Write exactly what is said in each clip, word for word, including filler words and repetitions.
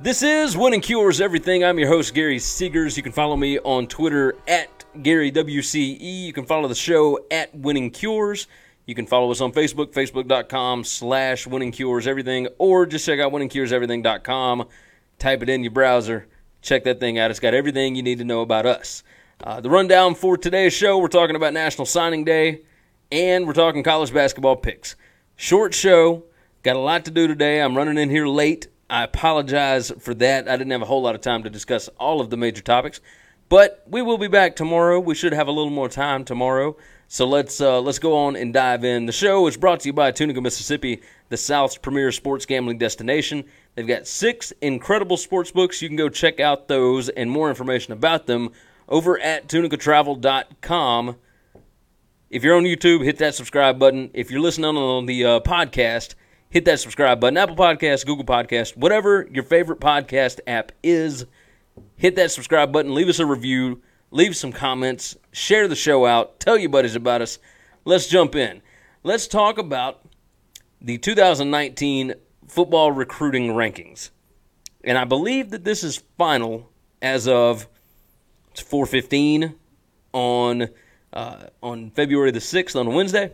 This is Winning Cures Everything. I'm your host, Gary Siegers. You can follow me on Twitter at Gary W C E. You can follow the show at Winning Cures. You can follow us on Facebook, facebook.com slash Winning Cures Everything, or just check out winning cures everything dot com. Type it in your browser. Check that thing out. It's got everything you need to know about us. Uh, the rundown for today's show, we're talking about National Signing Day, and we're talking college basketball picks. Short show, got a lot to do today. I'm running in here late. I apologize for that. I didn't have a whole lot of time to discuss all of the major topics, but we will be back tomorrow. We should have a little more time tomorrow, so let's uh, let's go on and dive in. The show is brought to you by Tunica, Mississippi, the South's premier sports gambling destination. They've got six incredible sports books. You can go check out those and more information about them over at tunica travel dot com. If you're on YouTube, hit that subscribe button. If you're listening on the uh, podcast, hit that subscribe button. Apple Podcasts, Google Podcasts, whatever your favorite podcast app is, hit that subscribe button. Leave us a review. Leave some comments. Share the show out. Tell your buddies about us. Let's jump in. Let's talk about the two thousand nineteen football recruiting rankings. And I believe that this is final as of four fifteen on uh, on February the sixth, on Wednesday.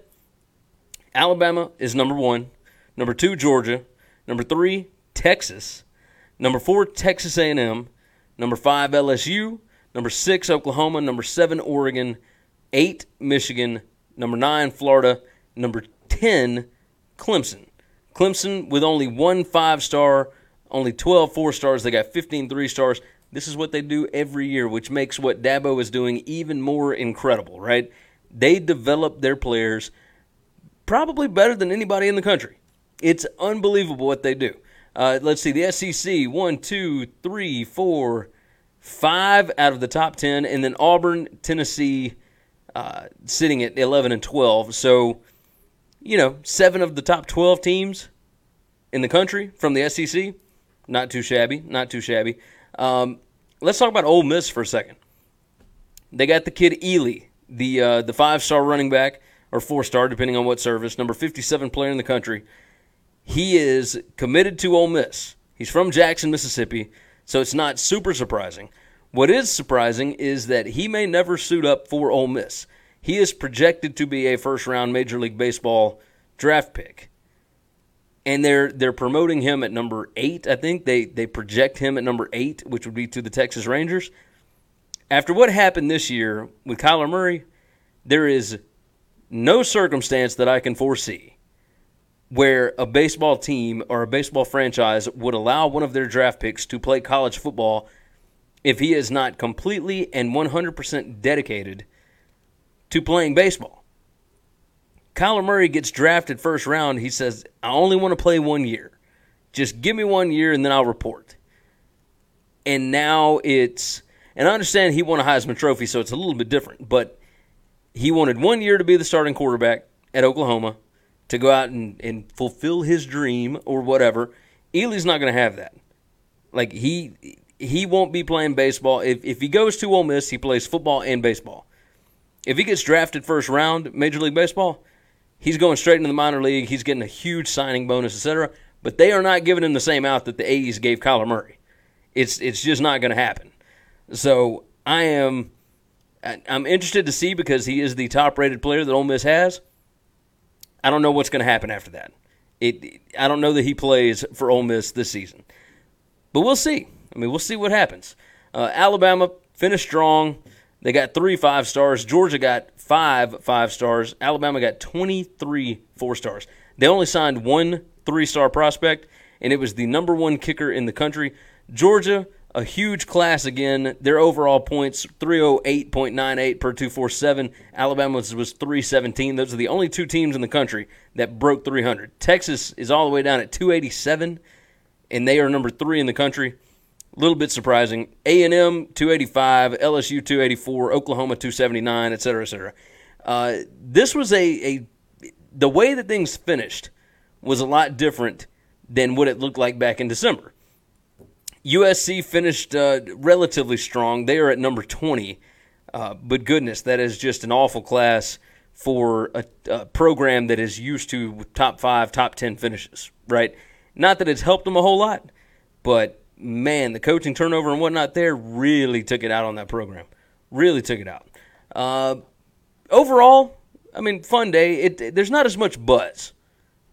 Alabama is number one. Number two, Georgia. Number three, Texas. Number four, Texas A and M. Number five, L S U. Number six, Oklahoma. Number seven, Oregon. Eight, Michigan. Number nine, Florida. Number ten, Clemson. Clemson with only one five-star, only twelve four-stars. They got fifteen three-stars. This is what they do every year, which makes what Dabo is doing even more incredible, right? They develop their players probably better than anybody in the country. It's unbelievable what they do. Uh, let's see, the S E C, one, two, three, four, five out of the top ten, and then Auburn, Tennessee, uh, sitting at eleven and twelve. So, you know, seven of the top twelve teams in the country from the S E C. Not too shabby, not too shabby. Um, let's talk about Ole Miss for a second. They got the kid Ealy, the, uh, the five-star running back, or four-star, depending on what service, number fifty-seven player in the country. He is committed to Ole Miss. He's from Jackson, Mississippi, so it's not super surprising. What is surprising is that he may never suit up for Ole Miss. He is projected to be a first-round Major League Baseball draft pick. And they're they're promoting him at number eight, I think. They, they project him at number eight, which would be to the Texas Rangers. After what happened this year with Kyler Murray, there is no circumstance that I can foresee where a baseball team or a baseball franchise would allow one of their draft picks to play college football if he is not completely and one hundred percent dedicated to playing baseball. Kyler Murray gets drafted first round. He says, I only want to play one year. Just give me one year and then I'll report. And now it's, and I understand he won a Heisman Trophy, so it's a little bit different, but he wanted one year to be the starting quarterback at Oklahoma, to go out and, and fulfill his dream or whatever. Ealy's not going to have that. Like, he he won't be playing baseball. If if he goes to Ole Miss, he plays football and baseball. If he gets drafted first round, Major League Baseball, he's going straight into the minor league. He's getting a huge signing bonus, et cetera. But they are not giving him the same out that the A's gave Kyler Murray. It's it's just not going to happen. So I am I'm interested to see, because he is the top-rated player that Ole Miss has. I don't know what's going to happen after that. It, I don't know that he plays for Ole Miss this season. But we'll see. I mean, we'll see what happens. Uh, Alabama finished strong. They got three five-stars. Georgia got five five-stars. Alabama got twenty-three four-stars. They only signed one three-star prospect, and it was the number one kicker in the country. Georgia, a huge class again. Their overall points, three oh eight point nine eight per two forty-seven. Alabama was, was three seventeen. Those are the only two teams in the country that broke three hundred. Texas is all the way down at two eighty-seven, and they are number three in the country. A little bit surprising. A and M, two eighty-five. L S U, two eighty-four. Oklahoma, two seventy-nine, et cetera, et cetera. Uh, this was a, a – the way that things finished was a lot different than what it looked like back in December. U S C finished uh, relatively strong. They are at number twenty. Uh, but goodness, that is just an awful class for a, a program that is used to top five, top ten finishes, right? Not that it's helped them a whole lot, but man, the coaching turnover and whatnot there really took it out on that program. Really took it out. Uh, overall, I mean, fun day. It, it there's not as much buzz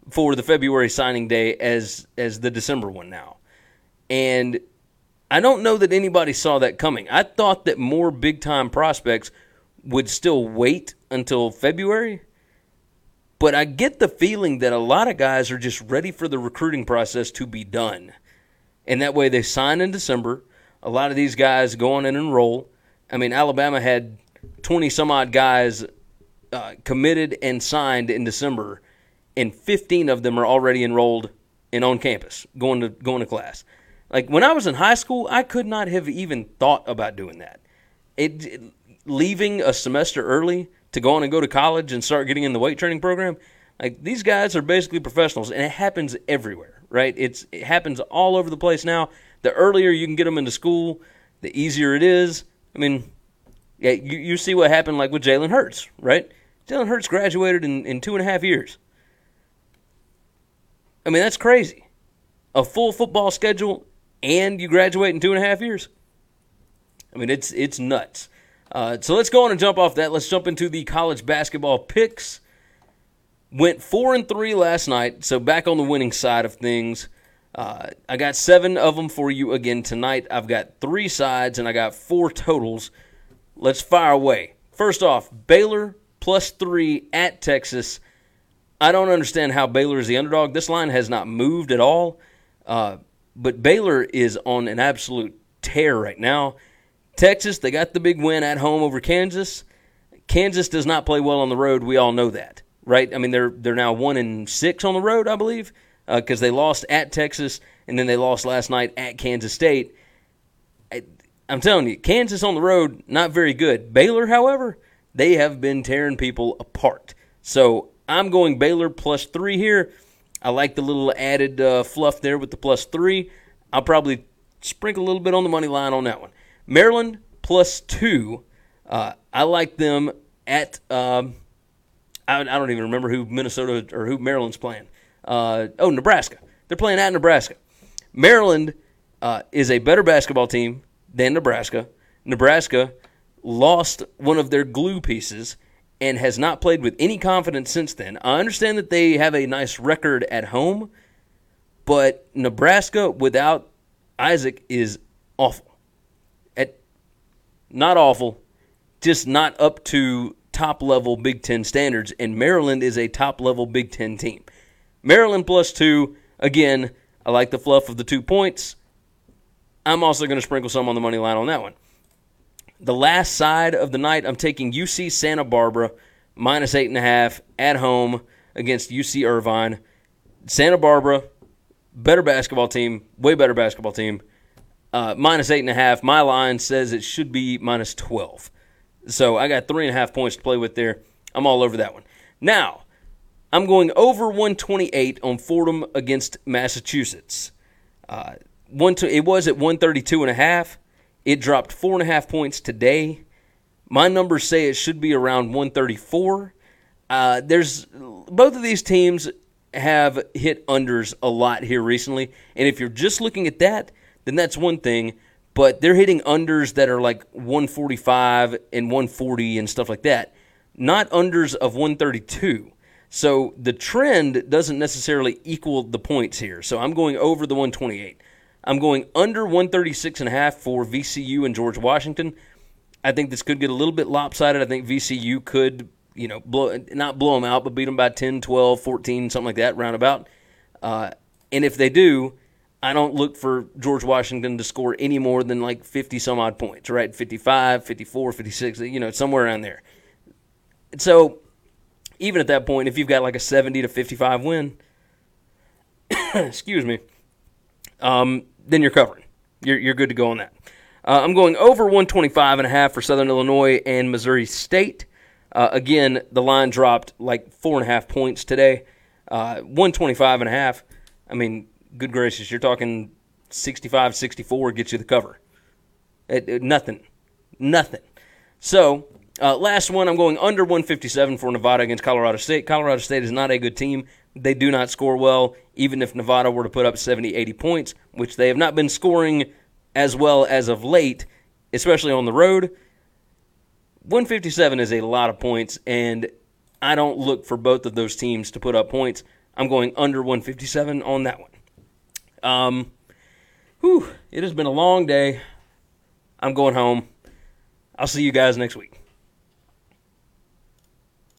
for the February signing day as as the December one now. And I don't know that anybody saw that coming. I thought that more big-time prospects would still wait until February. But I get the feeling that a lot of guys are just ready for the recruiting process to be done. And that way they sign in December. A lot of these guys go on and enroll. I mean, Alabama had twenty-some-odd guys uh, committed and signed in December, and fifteen of them are already enrolled and on campus, going to going to class. Like, when I was in high school, I could not have even thought about doing that. It, it leaving a semester early to go on and go to college and start getting in the weight training program, like, these guys are basically professionals, and it happens everywhere, right? It's it happens all over the place now. The earlier you can get them into school, the easier it is. I mean, yeah, you, you see what happened, like, with Jalen Hurts, right? Jalen Hurts graduated in, in two and a half years. I mean, that's crazy. A full football schedule, and you graduate in two and a half years. I mean, it's it's nuts. Uh, so let's go on and jump off that. Let's jump into the college basketball picks. Went four and three last night, so back on the winning side of things. Uh, I got seven of them for you again tonight. I've got three sides, and I got four totals. Let's fire away. First off, Baylor plus three at Texas. I don't understand how Baylor is the underdog. This line has not moved at all. Uh, but Baylor is on an absolute tear right now. Texas, they got the big win at home over Kansas. Kansas does not play well on the road. We all know that, right? I mean, they're they're now one and six on the road, I believe, because uh, they lost at Texas, and then they lost last night at Kansas State. I, I'm telling you, Kansas on the road, not very good. Baylor, however, they have been tearing people apart. So I'm going Baylor plus three here. I like the little added uh, fluff there with the plus three. I'll probably sprinkle a little bit on the money line on that one. Maryland plus two. Uh, I like them at um, – I, I don't even remember who Minnesota or who Maryland's playing. Uh, oh, Nebraska. They're playing at Nebraska. Maryland uh, is a better basketball team than Nebraska. Nebraska lost one of their glue pieces and has not played with any confidence since then. I understand that they have a nice record at home, but Nebraska without Isaac is awful. Not awful, just not up to top-level Big Ten standards, and Maryland is a top-level Big Ten team. Maryland plus two, again, I like the fluff of the two points. I'm also going to sprinkle some on the money line on that one. The last side of the night, I'm taking U C Santa Barbara, minus eight and a half, at home against U C Irvine. Santa Barbara, better basketball team, way better basketball team. Uh, minus eight and a half. My line says it should be minus twelve. So I got three and a half points to play with there. I'm all over that one. Now, I'm going over one twenty-eight on Fordham against Massachusetts. Uh, one two, it was at one thirty-two and a half. It dropped four and a half points today. My numbers say it should be around one thirty-four. Uh, there's both of these teams have hit unders a lot here recently. And if you're just looking at that, then that's one thing, but they're hitting unders that are like one forty-five and one forty and stuff like that, not unders of one thirty-two. So the trend doesn't necessarily equal the points here. So I'm going over the one twenty-eight. I'm going under one thirty-six and a half for V C U and George Washington. I think this could get a little bit lopsided. I think V C U could, you know, blow, not blow them out, but beat them by ten, twelve, fourteen, something like that, roundabout. Uh, and if they do, I don't look for George Washington to score any more than like fifty-some-odd points, right? fifty-five, fifty-four, fifty-six, you know, somewhere around there. So even at that point, if you've got like a seventy to fifty-five win, excuse me, um, then you're covering. You're you're good to go on that. Uh, I'm going over one twenty-five and a half for Southern Illinois and Missouri State. Uh, again, the line dropped like four and a half points today. Uh, one twenty-five and a half, I mean, good gracious, you're talking sixty-five sixty-four gets you the cover. It, it, nothing. Nothing. So, uh, last one, I'm going under one fifty-seven for Nevada against Colorado State. Colorado State is not a good team. they do not score well, even if Nevada were to put up seventy, eighty points, which they have not been scoring as well as of late, especially on the road. one fifty-seven is a lot of points, and I don't look for both of those teams to put up points. I'm going under one fifty-seven on that one. Um, whew, it has been a long day. I'm going home. I'll see you guys next week.